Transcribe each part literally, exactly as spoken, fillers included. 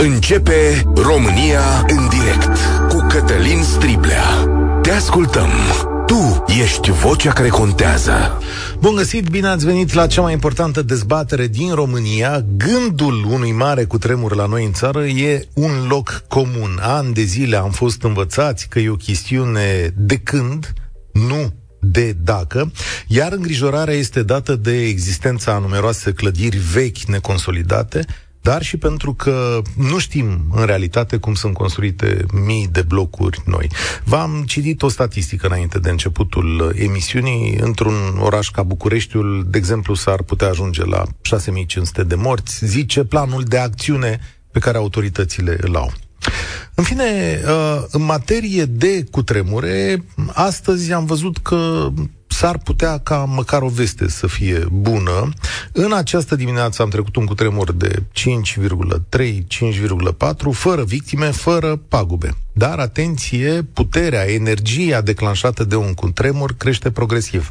Începe România în direct cu Cătălin Striblea. Te ascultăm! Tu ești vocea care contează. Bun găsit, bine ați venit la cea mai importantă dezbatere din România. Gândul unui mare cutremur la noi în țară e un loc comun. Ani de zile am fost învățați că e o chestiune de când, nu de dacă, iar îngrijorarea este dată de existența a numeroase clădiri vechi neconsolidate, dar și pentru că nu știm în realitate cum sunt construite mii de blocuri noi. V-am citit o statistică înainte de începutul emisiunii. Într-un oraș ca Bucureștiul, de exemplu, s-ar putea ajunge la șase mii cinci sute de morți, zice planul de acțiune pe care autoritățile îl au. În fine, în materie de cutremure, astăzi am văzut că s-ar putea ca măcar o veste să fie bună. În această dimineață am trecut un cutremur de cinci virgulă trei, cinci virgulă patru, fără victime, fără pagube. Dar, atenție, puterea, energia declanșată de un cutremur crește progresiv.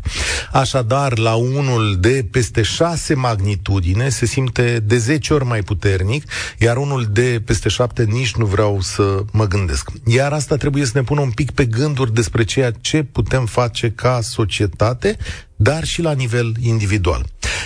Așadar, la unul de peste șase magnitudine se simte de zece ori mai puternic, iar unul de peste șapte nici nu vreau să mă gândesc. Iar asta trebuie să ne pună un pic pe gânduri despre ceea ce putem face ca societate, dar și la nivel individual.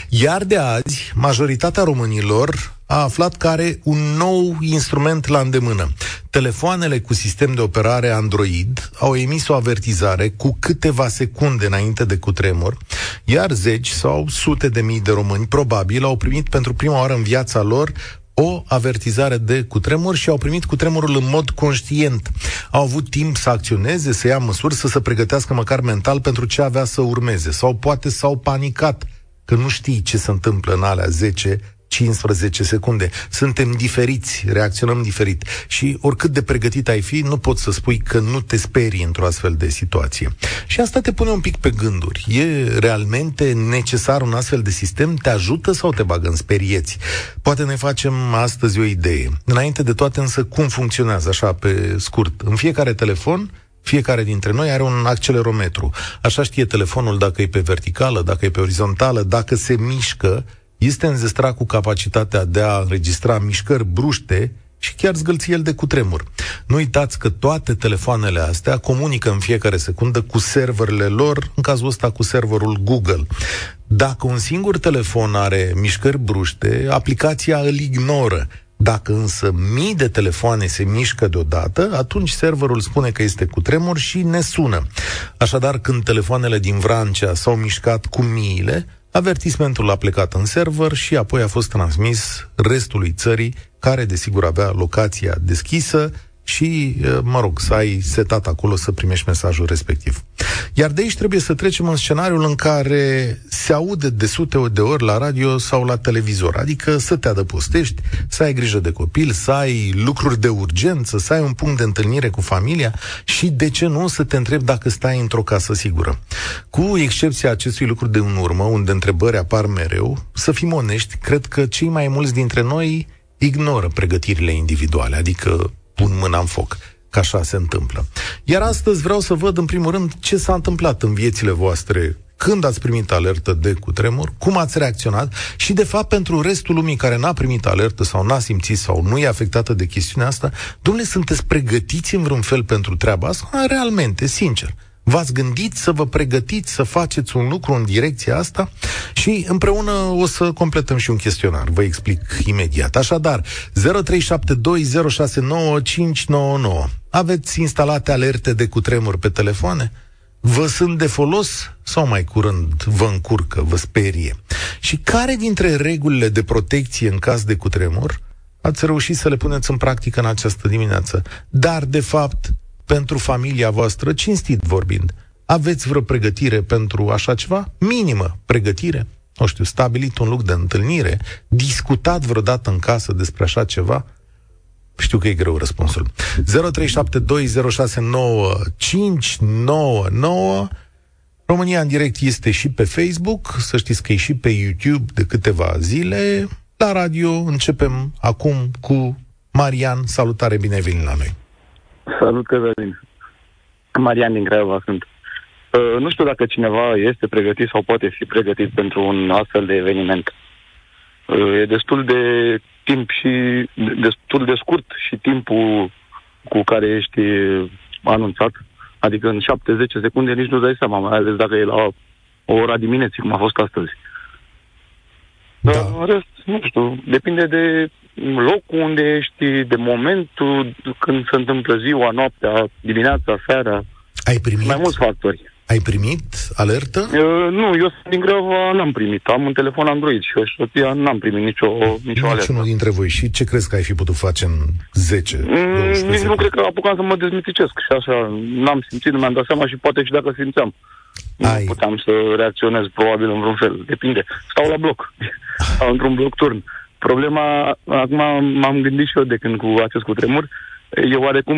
Iar de azi, majoritatea românilor a aflat că are un nou instrument la îndemână. Telefoanele cu sistem de operare Android au emis o avertizare cu câteva secunde înainte de cutremur, iar zeci sau sute de mii de români probabil au primit pentru prima oară în viața lor o avertizare de cutremur și au primit cutremurul în mod conștient. Au avut timp să acționeze, să ia măsuri, să se pregătească măcar mental pentru ce avea să urmeze. Sau poate s-au panicat, că nu știi ce se întâmplă în alea zece cincisprezece secunde. Suntem diferiți, reacționăm diferit. Și oricât de pregătit ai fi, nu poți să spui că nu te sperii într-o astfel de situație. Și asta te pune un pic pe gânduri. E realmente necesar un astfel de sistem? Te ajută sau te bagă în sperieți? Poate ne facem astăzi o idee. Înainte de toate însă, cum funcționează așa pe scurt? În fiecare telefon, fiecare dintre noi are un accelerometru. Așa știe telefonul dacă e pe verticală, dacă e pe orizontală, dacă se mișcă. Este înzestrat cu capacitatea de a înregistra mișcări bruște și chiar zgâlțieli de cutremur. Nu uitați că toate telefoanele astea comunică în fiecare secundă cu serverele lor, în cazul ăsta cu serverul Google. Dacă un singur telefon are mișcări bruște, aplicația îl ignoră. Dacă însă mii de telefoane se mișcă deodată, atunci serverul spune că este cutremur și ne sună. Așadar, când telefoanele din Vrancea s-au mișcat cu miile, avertismentul a plecat în server și apoi a fost transmis restului țării, care desigur avea locația deschisă și, mă rog, să ai setat acolo să primești mesajul respectiv. Iar de aici trebuie să trecem în scenariul în care se aude de sute de ori la radio sau la televizor, adică să te adăpostești, să ai grijă de copil, să ai lucruri de urgență, să ai un punct de întâlnire cu familia și, de ce nu, să te întrebi dacă stai într-o casă sigură. Cu excepția acestui lucru de în urmă, unde întrebări apar mereu, să fim onești, cred că cei mai mulți dintre noi ignoră pregătirile individuale, adică pun mâna în foc, că așa se întâmplă. Iar astăzi vreau să văd, în primul rând, ce s-a întâmplat în viețile voastre când ați primit alertă de cutremur, cum ați reacționat și, de fapt, pentru restul lumii care n-a primit alertă sau n-a simțit sau nu e afectată de chestiunea asta, dom'le, sunteți pregătiți în vreun fel pentru treaba asta? Realmente, sincer. V-ați gândit să vă pregătiți să faceți un lucru în direcția asta? Și împreună o să completăm și un chestionar. Vă explic imediat. Așadar, zero trei șapte doi zero șase nouă cinci nouă nouă. Aveți instalate alerte de cutremur pe telefoane? Vă sunt de folos sau mai curând vă încurcă, vă sperie? Și care dintre regulile de protecție în caz de cutremur ați reușit să le puneți în practică în această dimineață? Dar, de fapt, pentru familia voastră, cinstit vorbind, aveți vreo pregătire pentru așa ceva? Minimă pregătire? Nu știu, stabilit un loc de întâlnire? Discutat vreodată în casă despre așa ceva? Știu că e greu răspunsul. zero trei șapte doi zero șase nouă cinci nouă nouă. România în direct este și pe Facebook, să știți că e și pe YouTube de câteva zile. La radio începem acum cu Marian. Salutare, bine ai venit la noi! Salut, Cătălin. Marian din Craiova sunt. Uh, nu știu dacă cineva este pregătit sau poate fi pregătit pentru un astfel de eveniment. Uh, e destul de timp și destul de scurt și timpul cu care ești anunțat, adică în șapte zece secunde nici nu-ți dai seama, mai ales dacă e la o oră dimineții, cum a fost astăzi. Dar da. În rest, nu știu, depinde de locul unde ești, de momentul când se întâmplă ziua, noaptea, dimineața, seara. Ai primit? Mai mulți factori. Ai primit alertă? Eu, nu, eu sunt din Craiova, n-am primit. Am un telefon Android și eu și soția n-am primit nicio, nicio alertă. Niciunul dintre voi. Și ce crezi că ai fi putut face în zece? Mm, nici nu cred că apucam să mă dezmiticesc și așa. N-am simțit, nu mi-am dat seama și poate și dacă simțeam. Ai. Nu puteam să reacționez probabil în vreun fel. Depinde. Stau la bloc. Stau într-un bloc turn. Problema, acum m-am gândit și eu de când cu acest cutremur, e oarecum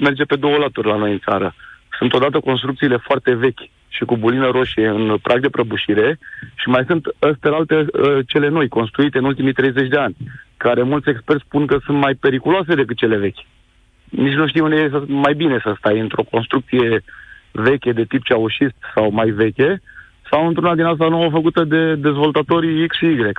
merge pe două laturi la noi în țară. Sunt odată construcțiile foarte vechi și cu bulină roșie în prag de prăbușire și mai sunt astelalte cele noi, construite în ultimii treizeci de ani, care mulți experți spun că sunt mai periculoase decât cele vechi. Nici nu știu unde e mai bine să stai, într-o construcție veche de tip ceaușist sau mai veche, sau într-una din asta nouă făcută de dezvoltatorii X și Y.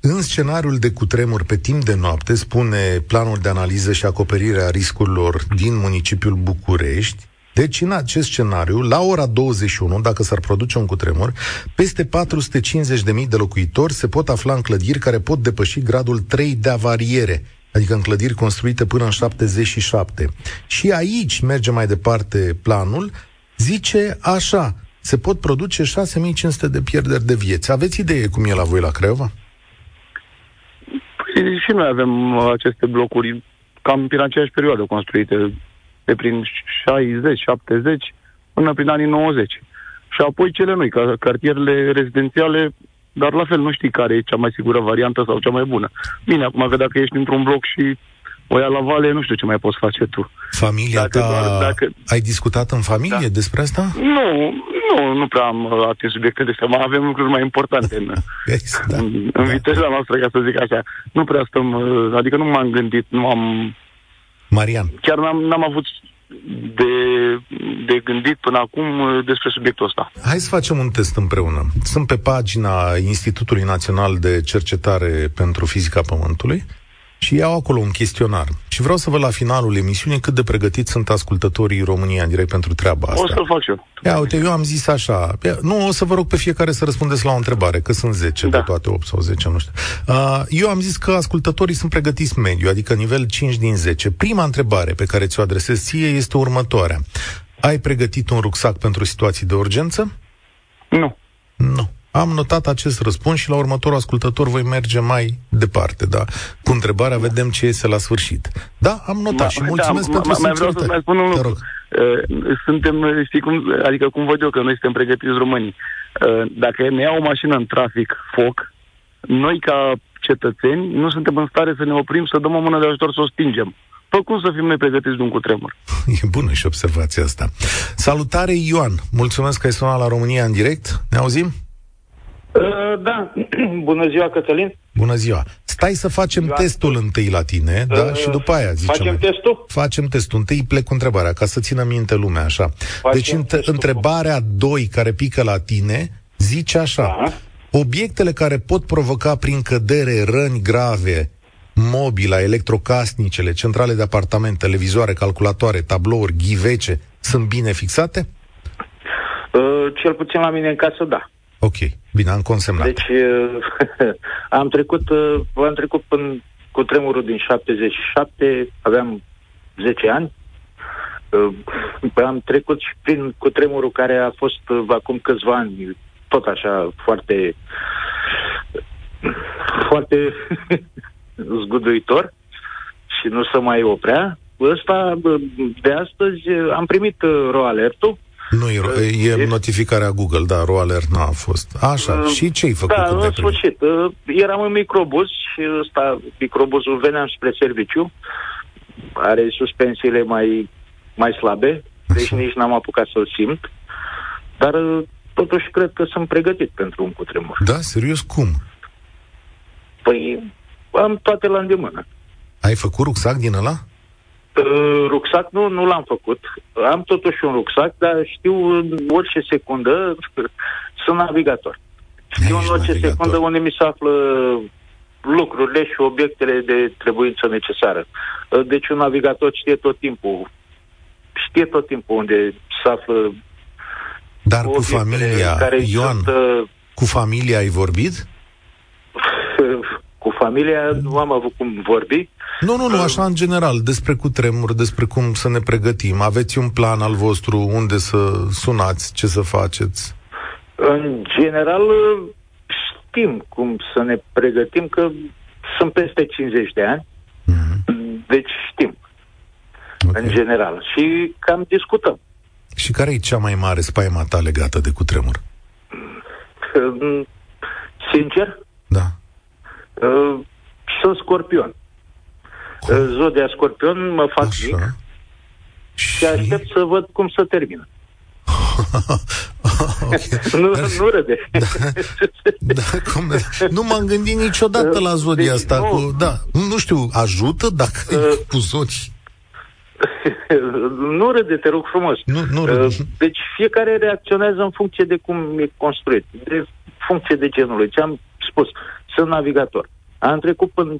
În scenariul de cutremur pe timp de noapte, spune planul de analiză și acoperire a riscurilor din municipiul București, deci în acest scenariu, la ora douăzeci și unu, dacă s-ar produce un cutremur, peste patru sute cincizeci de mii de locuitori se pot afla în clădiri care pot depăși gradul trei de avariere, adică în clădiri construite până în șaptezeci și șapte. Și aici merge mai departe planul, zice așa, se pot produce șase mii cinci sute de pierderi de vieți. Aveți idee cum e la voi la Craiova? Păi și noi avem aceste blocuri cam prin aceeași perioadă construite, de prin șaizeci, șaptezeci, până prin anii nouăzeci. Și apoi cele noi, ca cartierele rezidențiale, dar la fel nu știi care e cea mai sigură variantă sau cea mai bună. Bine, acum că dacă ești într-un bloc și o ia la vale, nu știu ce mai poți face tu. Familia dacă, ta... Dacă... Ai discutat în familie da. despre asta? Nu, nu, nu prea am atins subiecte de seama. Avem lucruri mai importante în, da. în, în da. viteza noastră, ca să zic așa. Nu prea stăm, adică nu m-am gândit, nu am... Marian. Chiar n-am, n-am avut de, de gândit până acum despre subiectul ăsta. Hai să facem un test împreună. Sunt pe pagina Institutului Național de Cercetare pentru Fizica Pământului și iau acolo un chestionar. Și vreau să văd la finalul emisiunii cât de pregătiți sunt ascultătorii România în direct pentru treaba asta. O să-l fac eu. Ia uite, eu am zis așa. Nu, o să vă rog pe fiecare să răspundeți la o întrebare, că sunt zece, da. de toate opt sau zece, nu știu. Eu am zis că ascultătorii sunt pregătiți mediu, adică nivel cinci din zece. Prima întrebare pe care ți-o adresez ție este următoarea. Ai pregătit un rucsac pentru situații de urgență? Nu. Nu. Am notat acest răspuns și la următorul ascultător voi merge mai departe, da? Cu întrebarea vedem ce iese la sfârșit. Da, am notat și mulțumesc pentru sinceritate. Mai vreau să mai spun un lucru. Suntem, știi cum, adică cum văd eu că noi suntem pregătiți românii. Dacă ne ia o mașină în trafic, foc, noi ca cetățeni nu suntem în stare să ne oprim, să dăm o mână de ajutor, să o stingem. Păi cum să fim noi pregătiți de un cutremur? E bună și observația asta. Salutare, Ioan! Mulțumesc că ai sunat la România în direct. Ne auzim? Da, bună ziua, Cătălin. Bună ziua. Stai să facem da. testul întâi la tine, uh, da? Și după aia zicem. Facem mai. testul? Facem testul. Întâi plec cu întrebarea, ca să țină minte lumea așa. Facem deci testul. Întrebarea doi care pică la tine zice așa. Da. Obiectele care pot provoca prin cădere răni grave, mobila, electrocasnicele, centrale de apartament, televizoare, calculatoare, tablouri, ghivece, sunt bine fixate? Uh, cel puțin la mine în casă, da. Ok, bine, am consemnat. Deci am trecut, am trecut până cu tremurul din șaptezeci și șapte, aveam zece ani. Am trecut și prin cu tremurul care a fost acum câțiva ani, tot așa foarte foarte zguduitor și nu se mai oprea. Ăsta de astăzi am primit Ro Alert-ul. Nu, e, e notificarea Google, da, Ro Alert n-a fost. Așa, uh, și ce-ai făcut? Da, în sfârșit, uh, eram în microbuz și ăsta, microbuzul veneam spre serviciu, are suspensiile mai, mai slabe, deci nici n-am apucat să-l simt, dar uh, totuși cred că sunt pregătit pentru un cutremur. Da? Serios? Cum? Păi, am toate la îndemână. Ai făcut rucsac din ăla? Rucsac nu, nu l-am făcut. Am totuși un rucsac, dar știu în orice secundă sunt navigator. Știu în orice navigator. secundă unde mi se află lucrurile și obiectele de trebuință necesară. Deci un navigator știe tot timpul, știe tot timpul unde se află. Dar cu familia, care Ioan, sunt, uh, cu familia ai vorbit? Cu familia nu am avut cum vorbi. Nu, nu, nu, așa în general, despre cutremuri, despre cum să ne pregătim. Aveți un plan al vostru, unde să sunați, ce să faceți? În general știm cum să ne pregătim, că sunt peste cincizeci de ani, mm-hmm. deci știm, okay. în general. Și cam discutăm. Și care e cea mai mare spaima ta legată de cutremur? Sincer? Da. Uh, sunt scorpion. Cum? Zodia scorpion, mă fac așa. mic și, și aștept să văd cum se termină. Okay. Nu, dar, nu râde. Da, da, cum, nu m-am gândit niciodată uh, la zodia deci, asta. Nu, cu, da, nu știu, ajută dacă uh, cu zodii? Nu râde, te rog frumos. Nu, nu râde. Uh, deci fiecare reacționează în funcție de cum e construit, de funcție de genului. Ce-am spus, sunt navigator. Am trecut până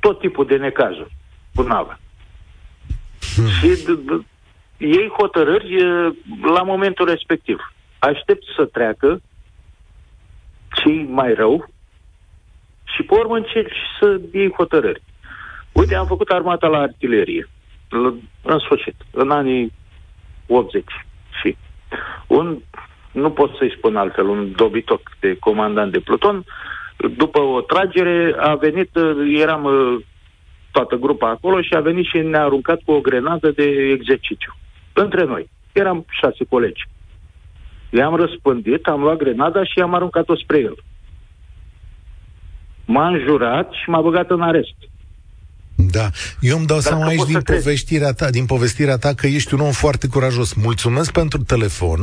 tot tipul de necazuri cu nava. Hmm. Și d- d- ei hotărâri e, la momentul respectiv. Aștept să treacă cei mai rău și pe urmă încerci să iei hotărâri. Uite, am făcut armata la artilerie. L- în sfârșit, în anii optzeci. Și un, nu pot să-i spun altfel, un dobitoc de comandant de pluton, după o tragere a venit, eram toată grupa acolo și a venit și ne-a aruncat cu o grenadă de exercițiu. Între noi. Eram șase colegi. Le-am răspândit, am luat grenada și am aruncat-o spre el. M-a înjurat și m-a băgat în arest. Da. Eu îmi dau Dar seama aici din povestirea ta, din povestirea ta că ești un om foarte curajos. Mulțumesc pentru telefon.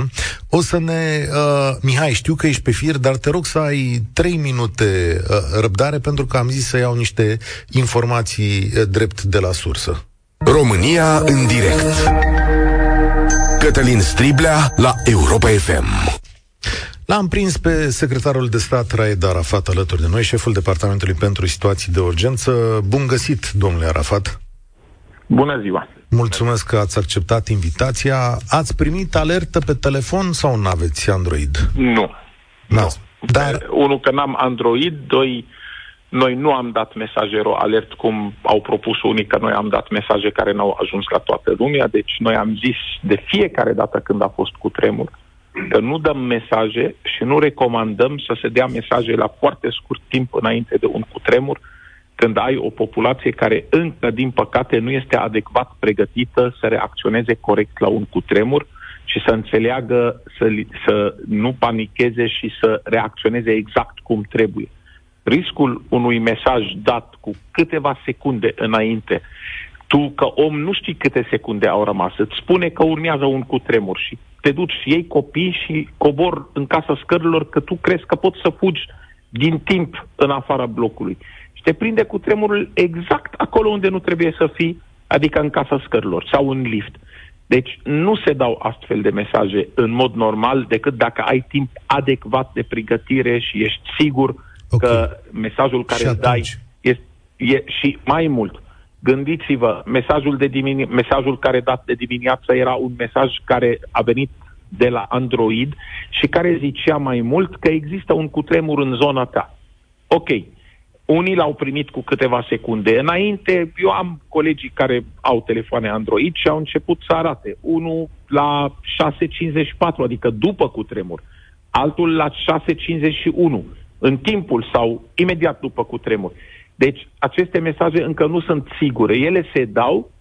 O să ne... Uh, Mihai, știu că ești pe fir, dar te rog să ai trei minute uh, răbdare, pentru că am zis să iau niște informații uh, drept de la sursă. România în direct. Cătălin Striblea la Europa F M. L-am prins pe secretarul de stat Raed Arafat alături de noi, șeful Departamentului pentru Situații de Urgență. Bun găsit, domnule Arafat! Bună ziua! Mulțumesc că ați acceptat invitația. Ați primit alertă pe telefon sau nu aveți Android? Nu. nu. Dar... Unul, că n-am Android. Doi, noi nu am dat mesaje Ro Alert, cum au propus unii, că noi am dat mesaje care n-au ajuns la toată lumea. Deci noi am zis de fiecare dată când a fost cutremur că nu dăm mesaje și nu recomandăm să se dea mesaje la foarte scurt timp înainte de un cutremur, când ai o populație care încă, din păcate, nu este adecvat pregătită să reacționeze corect la un cutremur și să înțeleagă să, să nu panicheze și să reacționeze exact cum trebuie. Riscul unui mesaj dat cu câteva secunde înainte, tu, ca om, nu știi câte secunde au rămas, îți spune că urmează un cutremur și te duci și iei copii și cobor în casa scărilor, că tu crezi că poți să fugi din timp în afara blocului. Și te prinde cu tremurul exact acolo unde nu trebuie să fii, adică în casa scărilor sau în lift. Deci nu se dau astfel de mesaje în mod normal, decât dacă ai timp adecvat de pregătire și ești sigur okay. că mesajul care îl dai este, e, și mai mult. Gândiți-vă, mesajul, de dimine- mesajul care dat de dimineață era un mesaj care a venit de la Android și care zicea mai mult că există un cutremur în zona ta. Ok, unii l-au primit cu câteva secunde înainte. Eu am colegii care au telefoane Android și au început să arate. Unul la șase cincizeci și patru, adică după cutremur, altul la șase cincizeci și unu, în timpul sau imediat după cutremur. Deci aceste mesaje încă nu sunt sigure. Ele se dau,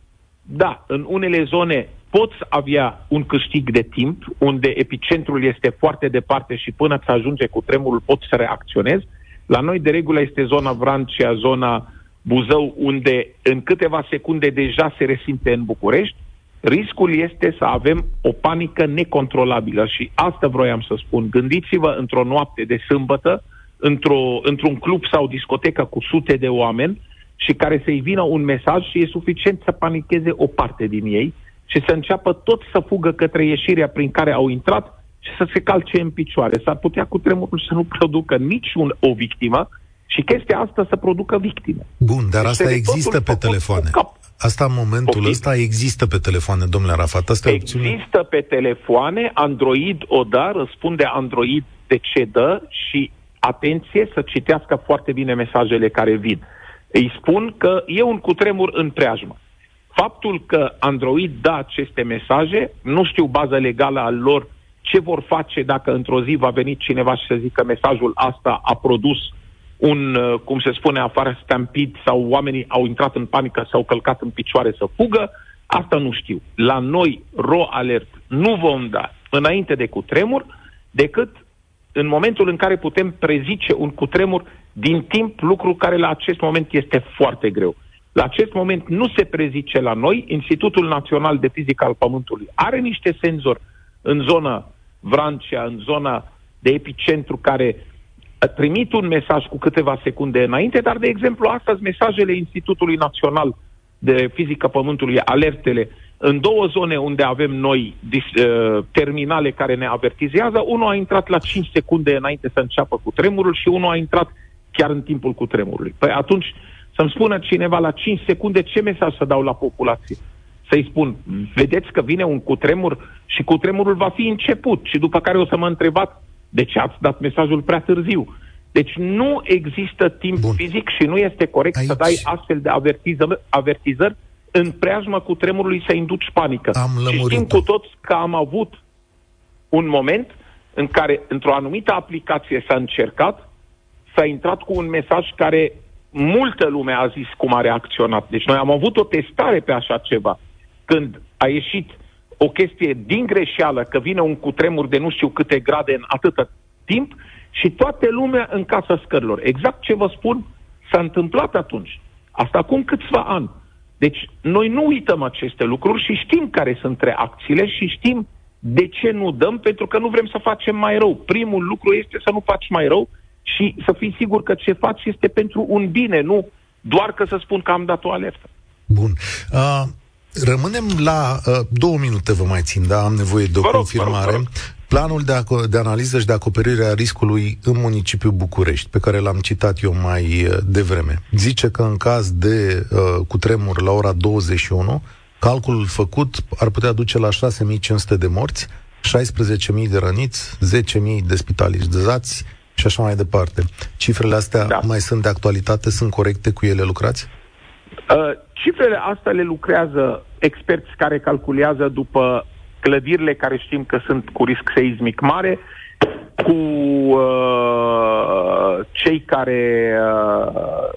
da, în unele zone poți avea un câștig de timp, unde epicentrul este foarte departe și până îți ajunge cutremurul poți să reacționezi. La noi de regulă este zona Vrancea, zona Buzău, unde în câteva secunde deja se resimte în București. Riscul este să avem o panică necontrolabilă și asta vroiam să spun. Gândiți-vă într-o noapte de sâmbătă, Într-o, într-un club sau discotecă cu sute de oameni și care să-i vină un mesaj și e suficient să panicheze o parte din ei și să înceapă tot să fugă către ieșirea prin care au intrat și să se calce în picioare. S-ar putea cutremurul să nu producă niciun o victimă și chestia asta să producă victime. Bun, dar deci asta există pe telefoane. Asta în momentul Poftim. ăsta există pe telefoane, domnule Arafat. Asta există pe telefoane, Android o da, răspunde Android de ce dă și atenție să citească foarte bine mesajele care vin. Îi spun că e un cutremur în preajmă. Faptul că Android da aceste mesaje, nu știu baza legală a lor, ce vor face dacă într-o zi va veni cineva și să zică mesajul asta a produs un, cum se spune, afară stampid sau oamenii au intrat în panică, s-au călcat în picioare să fugă, asta nu știu. La noi, Ro Alert, nu vom da înainte de cutremur, decât în momentul în care putem prezice un cutremur din timp, lucru care la acest moment este foarte greu. La acest moment nu se prezice la noi. Institutul Național de Fizica al Pământului are niște senzori în zona Vrancea, în zona de epicentru, care trimit un mesaj cu câteva secunde înainte, dar, de exemplu, astăzi mesajele Institutului Național de Fizica Pământului, alertele, în două zone unde avem noi dis, uh, terminale care ne avertizează, unul a intrat la cinci secunde înainte să înceapă cutremurul și unul a intrat chiar în timpul cutremurului. Păi atunci să-mi spună cineva la cinci secunde ce mesaj să dau la populație. Să-i spun, vedeți că vine un cutremur și cutremurul va fi început și după care o să mă întrebați de ce ați dat mesajul prea târziu. Deci nu există timp Bun. fizic și nu este corect Aici. să dai astfel de avertiză, avertizări în preajmă cutremurului să induci panică. Și știm cu toți că am avut un moment în care într-o anumită aplicație s-a încercat, s-a intrat cu un mesaj care multă lume a zis cum a reacționat. Deci noi am avut o testare pe așa ceva. Când a ieșit o chestie din greșeală, că vine un cutremur de nu știu câte grade în atâta timp și toată lumea în casa scărilor. Exact ce vă spun s-a întâmplat atunci. Asta acum câțiva ani. Deci noi nu uităm aceste lucruri și știm care sunt reacțiile și știm de ce nu dăm, pentru că nu vrem să facem mai rău. Primul lucru este să nu faci mai rău și să fii sigur că ce faci este pentru un bine, nu doar că să spun că am dat o alertă. Bun. Uh... Rămânem la... Uh, două minute vă mai țin, dar am nevoie de o vă rog, confirmare. Vă rog, vă rog. Planul de, aco- de analiză și de acoperire a riscului în municipiul București, pe care l-am citat eu mai uh, devreme, zice că în caz de uh, cutremur la ora douăzeci și unu, calculul făcut ar putea duce la șase mii cinci sute de morți, șaisprezece mii de răniți, zece mii de spitalizați și așa mai departe. Cifrele astea da. mai sunt de actualitate? Sunt corecte? Cu ele lucrați? Uh, cifrele astea le lucrează experți care calculează după clădirile care știm că sunt cu risc seismic mare, cu uh, cei care uh,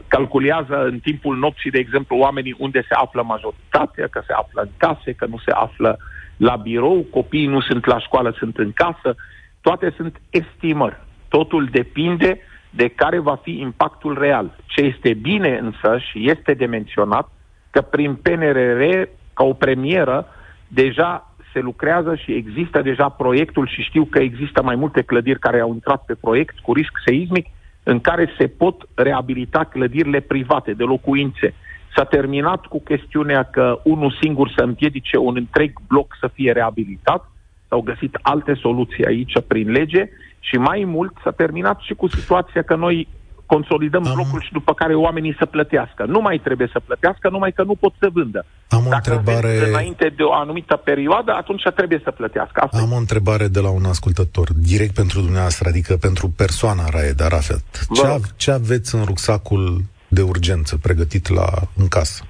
calculează în timpul nopții, de exemplu, oamenii unde se află majoritatea, că se află în case, că nu se află la birou, copiii nu sunt la școală, sunt în casă. Toate sunt estimări. Totul depinde de care va fi impactul real. Ce este bine însă și este de menționat, că prin P N R R, ca o premieră, deja se lucrează și există deja proiectul și știu că există mai multe clădiri care au intrat pe proiect cu risc seismic, în care se pot reabilita clădirile private de locuințe. S-a terminat cu chestiunea că unul singur să împiedice un întreg bloc să fie reabilitat. S-au găsit alte soluții aici prin lege și mai mult s-a terminat și cu situația că noi consolidăm am... blocul și după care oamenii să plătească. Nu mai trebuie să plătească, numai că nu pot să vândă. Am Dacă o întrebare... înainte de o anumită perioadă, atunci trebuie să plătească. Asta am e. o întrebare de la un ascultător, direct pentru dumneavoastră, adică pentru persoana Raed Arafat. Ce, a, ce aveți în rucsacul de urgență pregătit la, în casă?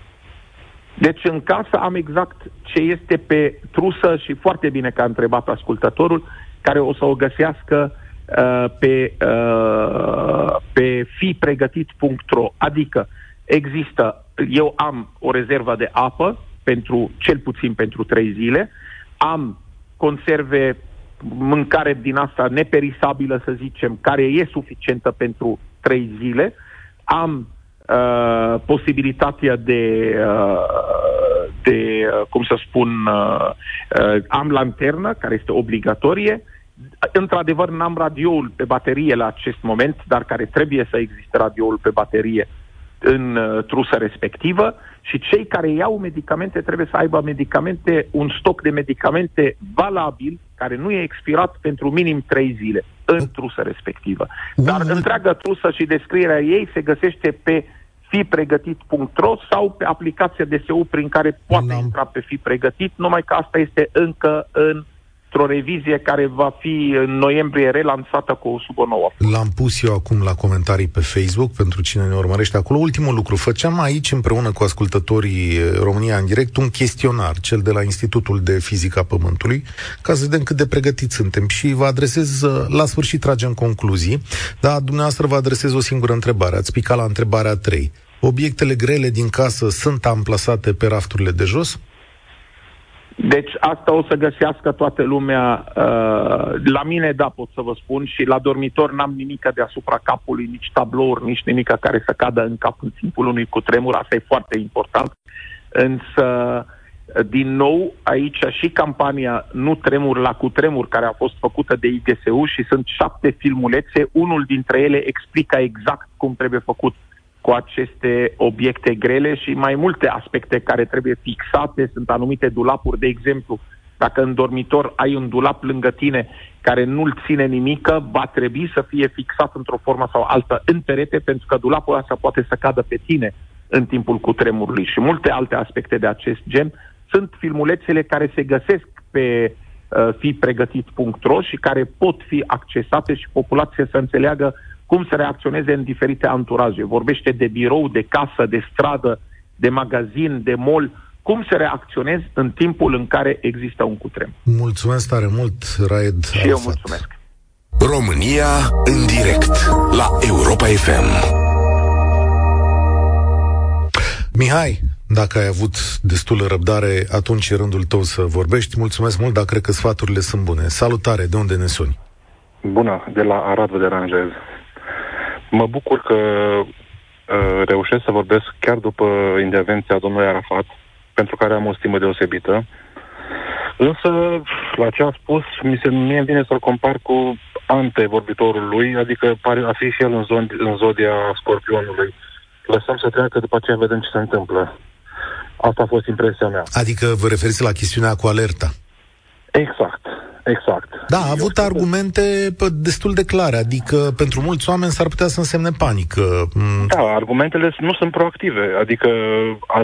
Deci în casă am exact ce este pe trusă și foarte bine că a întrebat ascultătorul, care o să o găsească uh, pe, uh, pe fipregătit punct ro. Adică există, eu am o rezervă de apă, pentru cel puțin pentru trei zile, am conserve, mâncare din asta neperisabilă, să zicem, care e suficientă pentru trei zile, am Uh, posibilitatea de, uh, de uh, cum să spun, uh, uh, am lanternă, care este obligatorie. Într-adevăr, n-am radioul pe baterie la acest moment, dar care trebuie să existe radioul pe baterie în uh, trusă respectivă. Și cei care iau medicamente trebuie să aibă medicamente, un stoc de medicamente valabil, care nu e expirat pentru minim trei zile. în trusă respectivă. Dar întreaga trusă și descrierea ei se găsește pe fi pregătit punct ro sau pe aplicația D S U prin care poate N-am. intra pe fi pregătit, numai că asta este încă în o revizie care va fi în noiembrie relansată cu sub o nouă. L-am pus eu acum la comentarii pe Facebook pentru cine ne urmărește acolo. Ultimul lucru, făceam aici împreună cu ascultătorii România în direct un chestionar, cel de la Institutul de Fizica Pământului, ca să vedem cât de pregătiți suntem și vă adresez, la sfârșit tragem concluzii, dar dumneavoastră vă adresez o singură întrebare. Ați picat la întrebarea trei. Obiectele grele din casă sunt amplasate pe rafturile de jos? Deci asta o să găsească toată lumea. La mine, da, pot să vă spun, și la dormitor n-am nimica deasupra capului, nici tablouri, nici nimica care să cadă în cap în timpul unui cutremur. Asta e foarte important. Însă, din nou, aici și campania Nu tremur la cutremur, care a fost făcută de I D S U și sunt șapte filmulețe. Unul dintre ele explică exact cum trebuie făcut cu aceste obiecte grele și mai multe aspecte care trebuie fixate. Sunt anumite dulapuri, de exemplu, dacă în dormitor ai un dulap lângă tine care nu-l ține nimică, va trebui să fie fixat într-o formă sau alta în perete, pentru că dulapul ăsta poate să cadă pe tine în timpul cutremurului. Și multe alte aspecte de acest gen sunt filmulețele care se găsesc pe uh, fi pregătit punct ro și care pot fi accesate și populația să înțeleagă cum să reacționeze în diferite anturaje. Vorbește de birou, de casă, de stradă, de magazin, de mall. Cum să reacționezi în timpul în care există un cutremur? Mulțumesc tare mult, Raed Arafat. Și eu mulțumesc. România în direct la Europa F M. Mihai, dacă ai avut destulă răbdare, atunci e rândul tău să vorbești. Mulțumesc mult, dar cred că sfaturile sunt bune. Salutare, de unde ne suni? Bună, de la Arad vă deranjez. Mă bucur că uh, reușesc să vorbesc chiar după intervenția domnului Arafat, pentru care am o stimă deosebită. Însă, la ce a spus, mi se, mie îmi vine să-l compar cu antevorbitorul lui, adică pare a fi și el în, zon, în zodia scorpionului. Lăsăm să treacă, după aceea vedem ce se întâmplă. Asta a fost impresia mea. Adică vă referiți la chestiunea cu alerta? Exact. Exact. Da, a avut argumente destul de clare, adică pentru mulți oameni s-ar putea să însemne panică. Da, argumentele nu sunt proactive, adică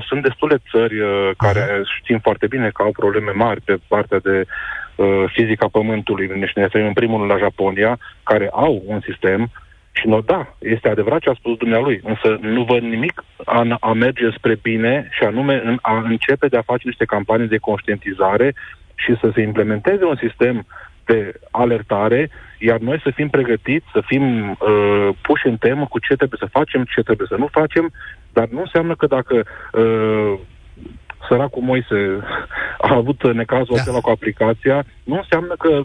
sunt destule țări care uh-huh. știm foarte bine că au probleme mari pe partea de uh, fizica pământului, deci ne referim în primul rând la Japonia, care au un sistem și nu, da, este adevărat ce a spus dumnealui, însă nu văd nimic a, a merge spre bine și anume în a începe de a face niște campanii de conștientizare și să se implementeze un sistem de alertare, iar noi să fim pregătiți, să fim uh, puși în temă cu ce trebuie să facem, ce trebuie să nu facem, dar nu înseamnă că dacă uh, săracul Moise a avut necazul da. acela cu aplicația, nu înseamnă că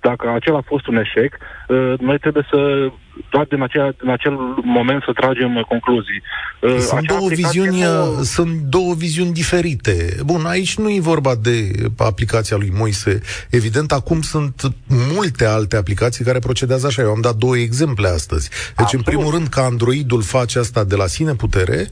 dacă acela a fost un eșec, uh, noi trebuie să doar din, acea, din acel moment să tragem concluzii. Uh, sunt, două viziuni, nu... sunt două viziuni diferite. Bun, aici nu e vorba de aplicația lui Moise. Evident, acum sunt multe alte aplicații care procedează așa. Eu am dat două exemple astăzi. Deci, Absolut. în primul rând, că Androidul face asta de la sine putere,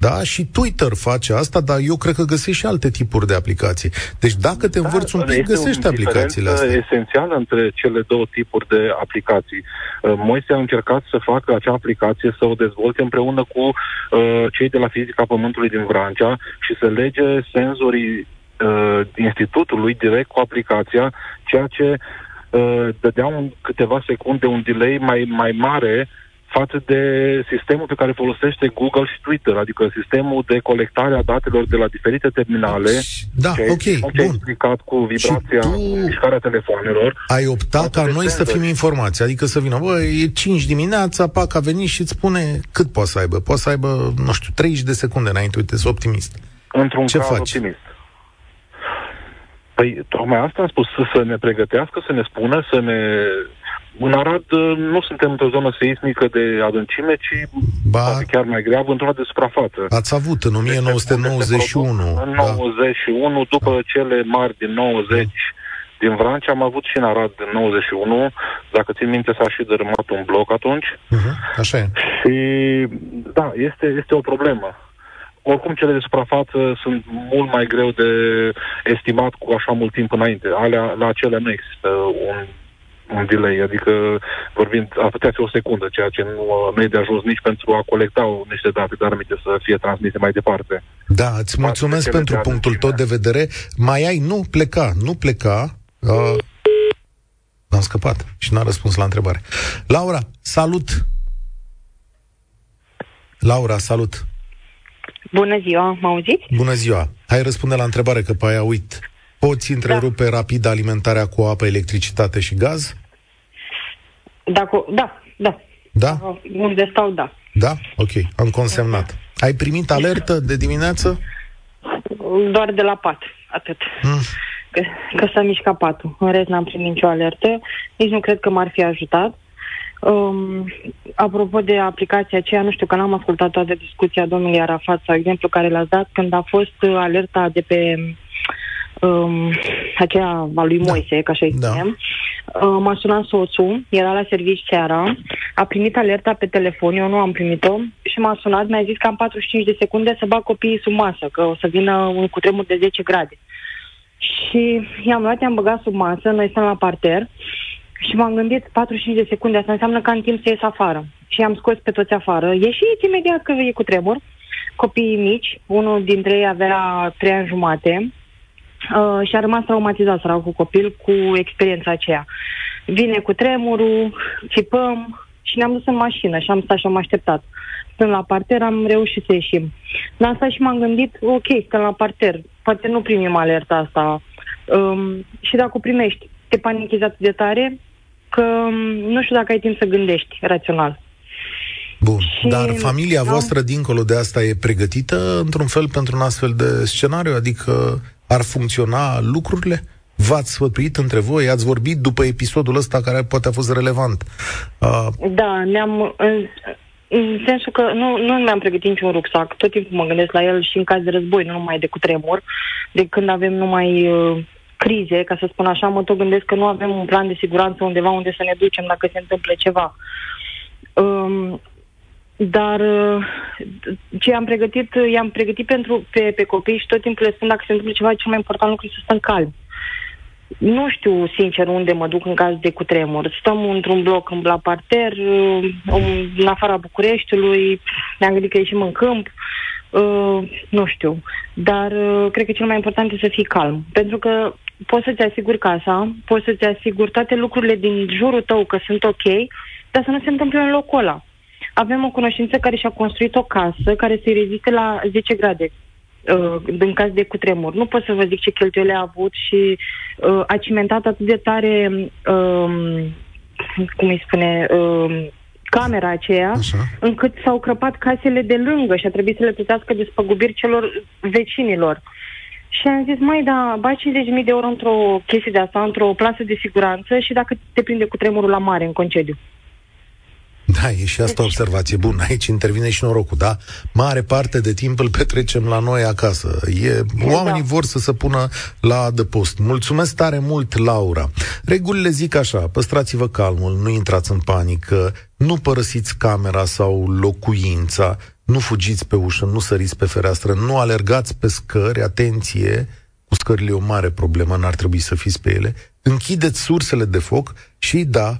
da, și Twitter face asta, dar eu cred că găsești și alte tipuri de aplicații. Deci dacă te învârți da, un pic, găsești aplicațiile astea. Este esențială între cele două tipuri de aplicații. Moise a încercat să facă acea aplicație, să o dezvolte împreună cu uh, cei de la Fizica Pământului din Vrancea și să lege senzorii uh, institutului direct cu aplicația, ceea ce uh, dădea un, câteva secunde un delay mai, mai mare față de sistemul pe care folosește Google și Twitter, adică sistemul de colectare a datelor de la diferite terminale. Da, ce ok, bun. Explicat cu vibrația și mișcarea telefonelor. Ai optat ca noi să fim informați, adică să vină, bă, e cinci dimineața, pac a venit și îți spune cât poate să aibă. Poate să aibă, nu știu, treizeci de secunde înainte, uite, sunt optimist. Într-un caz optimist. Păi, tocmai asta am spus, să ne pregătească, să ne spună, să ne... În Arad nu suntem într-o zonă seismică de adâncime, ci ba, chiar mai grav, într-una de suprafață. Ați avut în nouăsprezece nouăzeci și unu. În da. nouăzeci și unu, după da. cele mari din nouăzeci, da. din Vrancea, am avut și în Arad în nouăzeci și unu. Dacă țin minte, s-a și dărâmat un bloc atunci. Uh-huh. Așa e. Și, da, este, este o problemă. Oricum, cele de suprafață sunt mult mai greu de estimat cu așa mult timp înainte. Alea, la acelea nu există un un delay, adică vorbind, ar putea fi o secundă, ceea ce nu e de ajuns nici pentru a colecta niște date, dar aminte să fie transmise mai departe. Da, îți mulțumesc pentru punctul tău de vedere. Mai ai, nu pleca, nu pleca. Uh, am scăpat și n-a răspuns la întrebare. Laura, salut! Laura, salut! Bună ziua, mă auziți? Bună ziua! Hai răspunde la întrebare, că pe aia uit. Poți întrerupe da. rapid alimentarea cu apă, electricitate și gaz? Dacă, da, da. Da? Unde stau, da. Da? Ok, am consemnat. Ai primit alertă de dimineață? Doar de la pat, atât. Mm. Că, că s-a mișcat patul. În rest n-am primit nicio alertă. Nici nu cred că m-ar fi ajutat. Um, apropo de aplicația aceea, nu știu că n-am ascultat toată discuția domnului Arafat sau exemplu care l-ați dat când a fost alerta de pe... Um, aceea a lui Moise, da. Ca așa-i spunem, da. uh, m-a sunat soțul, era la serviciu seara, a primit alerta pe telefon, eu nu am primit-o, și m-a sunat, mi-a zis că am patruzeci și cinci de secunde să bag copiii sub masă, că o să vină un cutremur de zece grade. Și i-am luat, i-am băgat sub masă, noi stăm la parter, și m-am gândit, patruzeci și cinci de secunde, asta înseamnă că am timp să ies afară. Și i-am scos pe toți afară, ieșiți imediat că e cutremur, copiii mici, unul dintre ei avea trei ani jumate, Uh, și a rămas traumatizat săracul copil cu experiența aceea. Vine cu tremurul, țipăm și ne-am dus în mașină și am stat și am așteptat. Stând la parter, am reușit să ieșim. Dar asta și m-am gândit, ok, stăm la parter, poate nu primim alerta asta. Um, și dacă o primești, te panichezi atât de tare că um, nu știu dacă ai timp să gândești rațional. Bun, și, dar familia da? voastră, dincolo de asta, e pregătită într-un fel pentru un astfel de scenariu? Adică... ar funcționa lucrurile? V-ați sfătuit între voi? Ați vorbit după episodul ăsta care poate a fost relevant? Uh... Da, ne-am... În, în sensul că nu, nu mi-am pregătit niciun rucsac. Tot timpul mă gândesc la el și în caz de război, nu numai de cutremur. De când avem numai uh, crize, ca să spun așa, mă tot gândesc că nu avem un plan de siguranță undeva unde să ne ducem dacă se întâmplă ceva. Um, Dar ce am pregătit, i-am pregătit pentru, pe, pe copii și tot timpul le spun dacă se întâmplă ceva, cel mai important lucru e să stăm calmi. Nu știu, sincer, unde mă duc în caz de cutremur. Stăm într-un bloc la parter, în afara Bucureștiului, ne-am gândit că ieșim în câmp, nu știu. Dar cred că cel mai important e să fii calm, pentru că poți să-ți asiguri casa, poți să-ți asiguri toate lucrurile din jurul tău că sunt ok, dar să nu se întâmple în locul ăla. Avem o cunoștință care și-a construit o casă care se reziste la zece grade în caz de cutremur. Nu pot să vă zic ce cheltuieli a avut și a cimentat atât de tare, cum îi spune, camera aceea, așa, încât s-au crăpat casele de lângă și a trebuit să le plătească despăgubiri celor vecinilor. Și am zis, mai da, bagi cincizeci de mii de euro într-o chestie de asta, într-o plasă de siguranță și dacă te prinde cutremurul la mare în concediu. Da, e și asta o observație bună. Aici intervine și norocul, da? Mare parte de timp îl petrecem la noi acasă. E, oamenii da. vor să se pună la adăpost. Mulțumesc tare mult, Laura. Regulile zic așa, păstrați-vă calmul, nu intrați în panică, nu părăsiți camera sau locuința, nu fugiți pe ușă, nu săriți pe fereastră, nu alergați pe scări, atenție, cu scările e o mare problemă, n-ar trebui să fiți pe ele. Închideți sursele de foc și, da,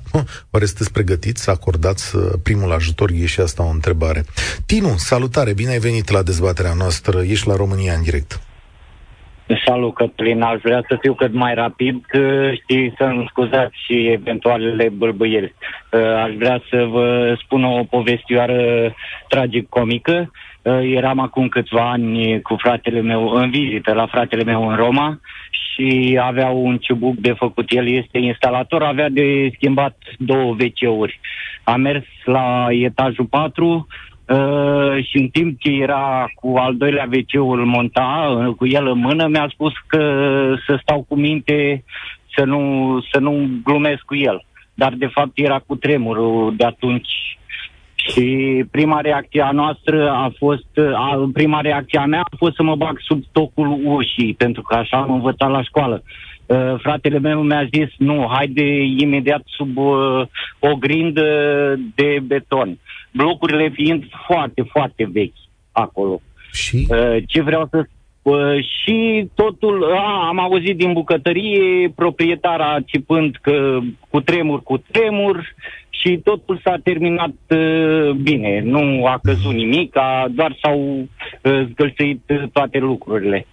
oare sunteți pregătiți să acordați primul ajutor? E și asta o întrebare. Tinu, salutare, bine ai venit la dezbaterea noastră, ești la România în direct. Salut, Cătălin, aș vrea să fiu cât mai rapid, știi, să-mi scuzați și eventualele bâlbâieli. Aș vrea să vă spun o povestioară tragic-comică. Eram acum câțiva ani cu fratele meu în vizită la fratele meu în Roma și avea un ciubuc de făcut. El este instalator, avea de schimbat două ve ce-uri. A mers la etajul patru uh, și în timp ce era cu al doilea ve ce-ul monta, cu el în mână, mi-a spus că să stau cu minte, să nu, să nu glumesc cu el. Dar de fapt era cu tremurul de atunci. Și prima reacție a noastră a fost, a, prima reacție a mea a fost să mă bag sub tocul ușii, pentru că așa am învățat la școală. Uh, fratele meu mi-a zis, nu, haide imediat sub uh, o grindă de beton, blocurile fiind foarte, foarte vechi acolo. Și? Uh, ce vreau să Uh, și totul, a, am auzit din bucătărie, proprietara țipând că cu tremur, cu tremur, și totul s-a terminat uh, bine. Nu a căzut nimic, a, doar s-au uh, zgălțuit toate lucrurile.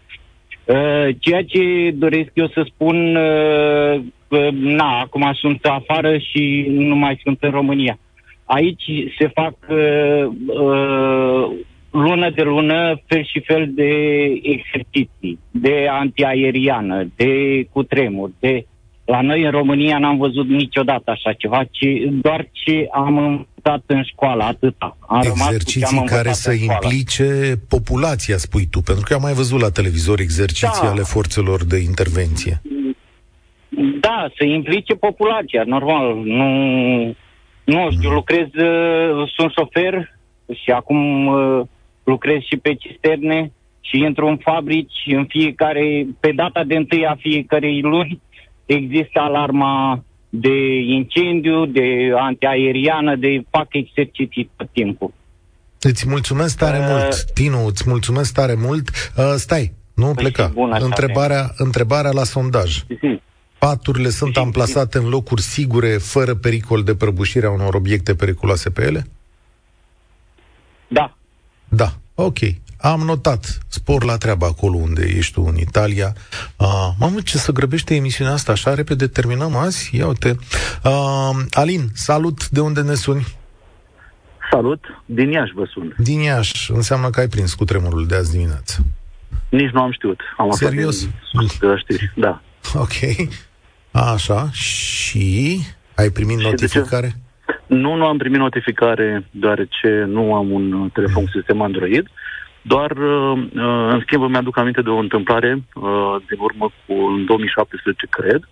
Uh, ceea ce doresc eu să spun, uh, uh, na, acum sunt afară și nu mai sunt în România. Aici se fac... Uh, uh, lună de lună, fel și fel de exerciții, de antiaeriană, de cutremuri, de... La noi, în România, n-am văzut niciodată așa ceva, ci doar ce am învățat în școală, atâta. Am exerciții care să implice populația, spui tu, pentru că am mai văzut la televizor exerciții da. ale forțelor de intervenție. Da, să implice populația, normal. Nu, nu știu, mm. lucrez, sunt șofer și acum... lucrez și pe cisterne și intru în fabrici în fiecare, pe data de întâi a fiecărei luni există alarma de incendiu, de antiaeriană, de fac exerciții tot timpul. Îți mulțumesc tare uh, mult, Tinu, îți mulțumesc tare mult. Uh, stai, nu pleca. Întrebarea, întrebarea la sondaj. Uh-huh. Paturile sunt și amplasate și... în locuri sigure, fără pericol de prăbușirea unor obiecte periculoase pe ele? Da. Da, ok. Am notat. Spor la treabă acolo unde ești tu, în Italia. Uh, mamă, ce să grăbește emisiunea asta așa repede. Terminăm azi? Ia uite. Uh, Alin, salut. De unde ne suni? Salut. Din Iași vă sun. Din Iași. Înseamnă că ai prins cu tremurul de azi dimineață. Nici nu am știut. Am Serios? Din... știi. Da. Ok. Așa. Și? Ai primit și notificare? Nu, nu am primit notificare, deoarece nu am un telefon cu sistem Android, doar, în schimb, îmi aduc aminte de o întâmplare din urmă cu în două mii șaptesprezece, cred,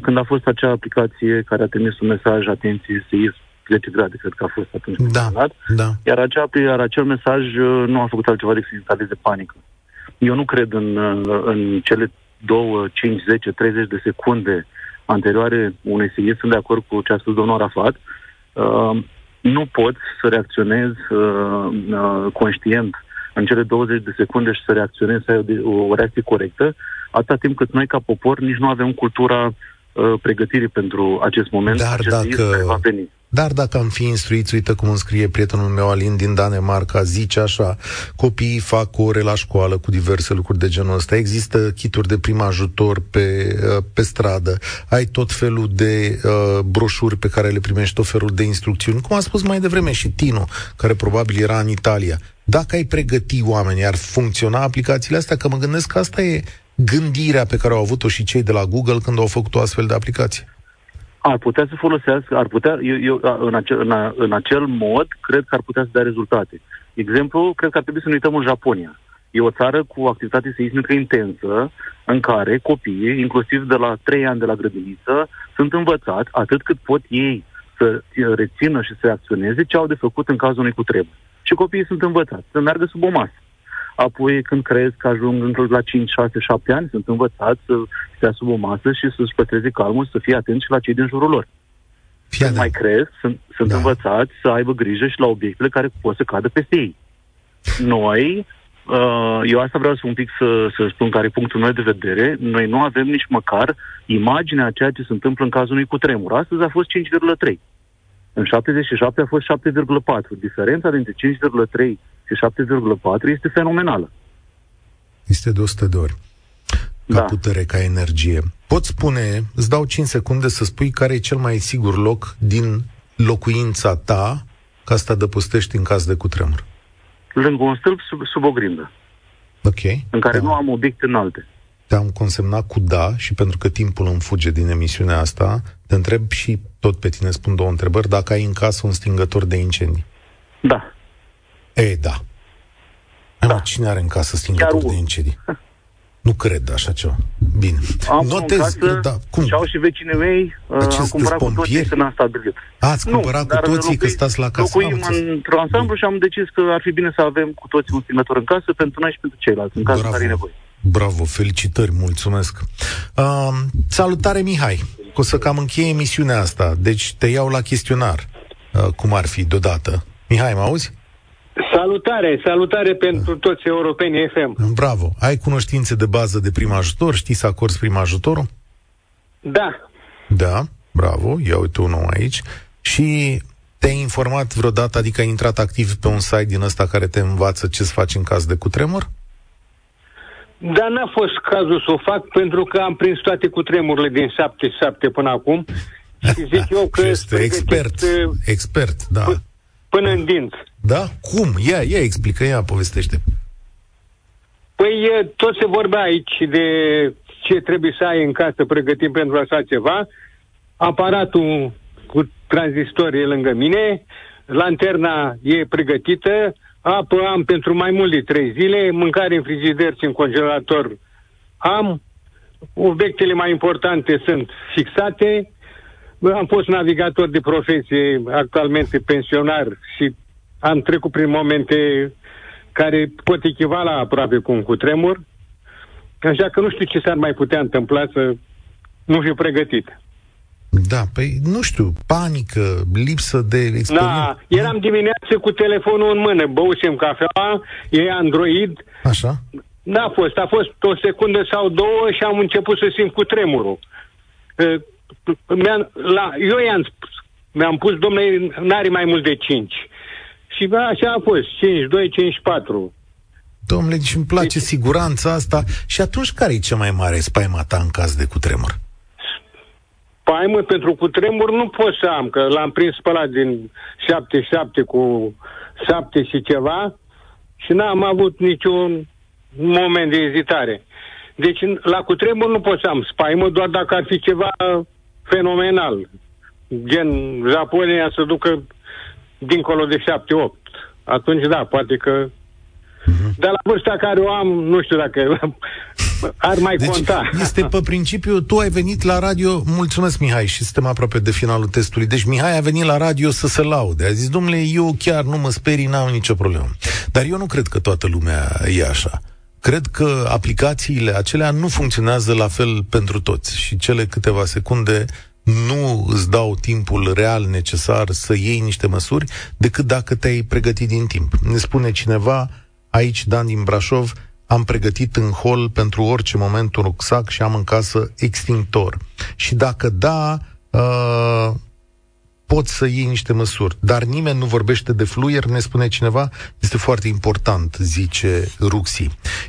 când a fost acea aplicație care a trimis un mesaj, atenție, seism, zece grade, cred că a fost atunci. Da, da. Iar, acea, iar acel mesaj nu a făcut altceva decât să instaleze panică. Eu nu cred în, în cele două, cinci, zece, treizeci de secunde anterioare unei seism, sunt de acord cu ce a spus domnul Arafat, uh, nu pot să reacționez uh, uh, conștient în cele douăzeci de secunde și să reacționez, să ai o, o reacție corectă, atâta timp cât noi, ca popor, nici nu avem cultura uh, pregătirii pentru acest moment. Dar dacă, va veni. Dar dacă am fi instruiți, uite cum îmi scrie prietenul meu Alin din Danemarca, zice așa, copiii fac ore la școală cu diverse lucruri de genul ăsta, există kituri de prim ajutor pe, pe stradă, ai tot felul de uh, broșuri pe care le primești, tot felul de instrucțiuni, cum a spus mai devreme și Tino, care probabil era în Italia. Dacă ai pregăti oamenii, ar funcționa aplicațiile astea? Că mă gândesc că asta e gândirea pe care au avut-o și cei de la Google când au făcut o astfel de aplicație. Ar putea să folosească, ar putea, eu, eu, în, acel, în, în acel mod, cred că ar putea să dea rezultate. Exemplu, cred că ar trebui să ne uităm în Japonia. E o țară cu activitate seismică intensă, în care copiii, inclusiv de la trei ani de la grădiniță, sunt învățați atât cât pot ei să rețină și să acționeze ce au de făcut în cazul unui cutremur. Și copiii sunt învățați să meargă sub o masă. Apoi, când cresc că ajung la cinci, șase, șapte ani, sunt învățați să stea sub o masă și să-și păstreze calmul, să fie atenți și la cei din jurul lor. Când Iada. mai cresc, sunt, sunt da. învățați să aibă grijă și la obiectele care pot să cadă peste ei. Noi, eu asta vreau să un pic să, să spun care e punctul meu de vedere, noi nu avem nici măcar imaginea a ceea ce se întâmplă în cazul unui cutremur. Astăzi a fost cinci virgulă trei. În șaptezeci și șapte a fost șapte virgulă patru. Diferența dintre cinci virgulă trei șapte virgulă patru este fenomenală. Este de o sută de ori. Ca da. putere, ca energie. Pot spune, îți dau cinci secunde să spui care e cel mai sigur loc din locuința ta ca să te adăpostești în caz de cutremur. Lângă un stâlp, sub, sub o grindă. Ok. În care da. nu am obiecte înalte. Te-am consemnat cu da și pentru că timpul îmi fuge din emisiunea asta, te întreb și tot pe tine spun două întrebări, dacă ai în casă un stingător de incendii. Da. E, da. da. Cine are în casă stingător de incendii? Nu cred așa ceva. Bine. Am Notez, în casă, da, cum? Și au și vecinii mei, deci am cumpărat pompieri? cu toții când am stabilit. Ați cumpărat nu, cu toții locui, că stați la casă? Locuim într-un ansamblu și am decis că ar fi bine să avem cu toții un stingător în casă pentru noi și pentru ceilalți, în cazul care e nevoie. Bravo, felicitări, mulțumesc. Uh, salutare, Mihai, că o să cam încheie emisiunea asta, deci te iau la chestionar, uh, cum ar fi deodată. Mihai, mă auzi? Salutare, salutare pentru toți europenii F M. Bravo. Ai cunoștințe de bază de prim ajutor? Știi să acorzi prim ajutorul? Da. Da, bravo. Ia uite un om aici. Și te-ai informat vreodată, adică ai intrat activ pe un site din ăsta care te învață ce să faci în caz de cutremur? Dar n-a fost cazul să o fac, pentru că am prins toate cutremurile din șaptezeci și șapte până acum. Și zic eu că... Este expert, expert, da. P- până în dinți. Da? Cum? Ia, ia, explică, ia, povestește. Păi tot se vorbea aici de ce trebuie să ai în casă, pregătim pentru așa ceva. Aparatul cu tranzistor e lângă mine, lanterna e pregătită, apă am pentru mai mult de trei zile, mâncare în frigider și în congelator am, obiectele mai importante sunt fixate, am fost navigator de profesie, actualmente pensionar și am trecut prin momente care pot echivala aproape cu un cutremur, așa că nu știu ce s-ar mai putea întâmpla să nu fiu pregătit. Da, păi, nu știu, panică, lipsă de experiență. Da, eram dimineață cu telefonul în mână, băusem cafea, e Android. Așa. N-a fost, a fost o secundă sau două și am început să simt cutremurul. Eu i-am mi-am pus, domnule, n-are mai mult de cinci. Și așa a fost, cinci, doi, cinci, patru. Domnule, deci îmi place deci... siguranța asta. Și atunci care e cea mai mare spaima ta în caz de cutremur? Paimă pentru cutremur nu pot să am, că l-am prins pe ăla din șaptezeci și șapte cu șapte și ceva și n-am avut niciun moment de ezitare. Deci la cutremur nu pot să am spaimă, doar dacă ar fi ceva fenomenal, gen Japonia să ducă dincolo de șapte opt. Atunci da, poate că... Uh-huh. Dar la vârsta care o am, nu știu dacă... Ar mai deci conta. Este pe principiu, tu ai venit la radio, mulțumesc Mihai, și suntem aproape de finalul testului. Deci Mihai a venit la radio să se laude. A zis, domnule, eu chiar nu mă sperii, n-am nicio problemă. Dar eu nu cred că toată lumea e așa. Cred că aplicațiile acelea nu funcționează la fel pentru toți. Și cele câteva secunde nu îți dau timpul real necesar să iei niște măsuri, decât dacă te-ai pregătit din timp. Ne spune cineva aici, Dan din Brașov, am pregătit în hol pentru orice moment un rucsac și am în casă extintor. Și dacă da, uh, pot să iei niște măsuri. Dar nimeni nu vorbește de fluier, ne spune cineva. Este foarte important, zice Ruxi.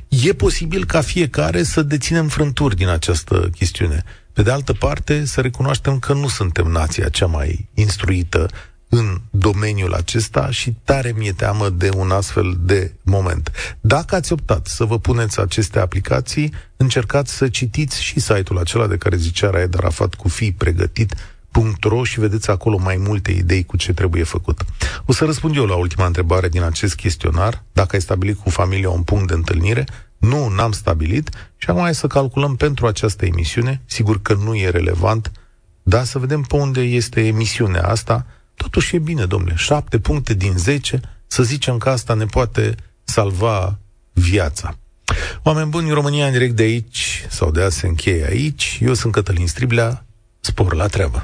E posibil ca fiecare să deținem frânturi din această chestiune. Pe de altă parte, să recunoaștem că nu suntem nația cea mai instruită în domeniul acesta și tare mi-e teamă de un astfel de moment. Dacă ați optat să vă puneți aceste aplicații, încercați să citiți și site-ul acela de care zicea Raed Arafat cu fi pregătit punct ro și vedeți acolo mai multe idei cu ce trebuie făcut. O să răspund eu la ultima întrebare din acest chestionar. Dacă ai stabilit cu familia un punct de întâlnire? Nu, n-am stabilit și acum hai să calculăm pentru această emisiune. Sigur că nu e relevant, dar să vedem pe unde este emisiunea asta. Totuși e bine, domnule, șapte puncte din zece, să zicem că asta ne poate salva viața. Oameni buni, România în direct de aici, sau de azi se încheie aici. Eu sunt Cătălin Striblea, spor la treabă.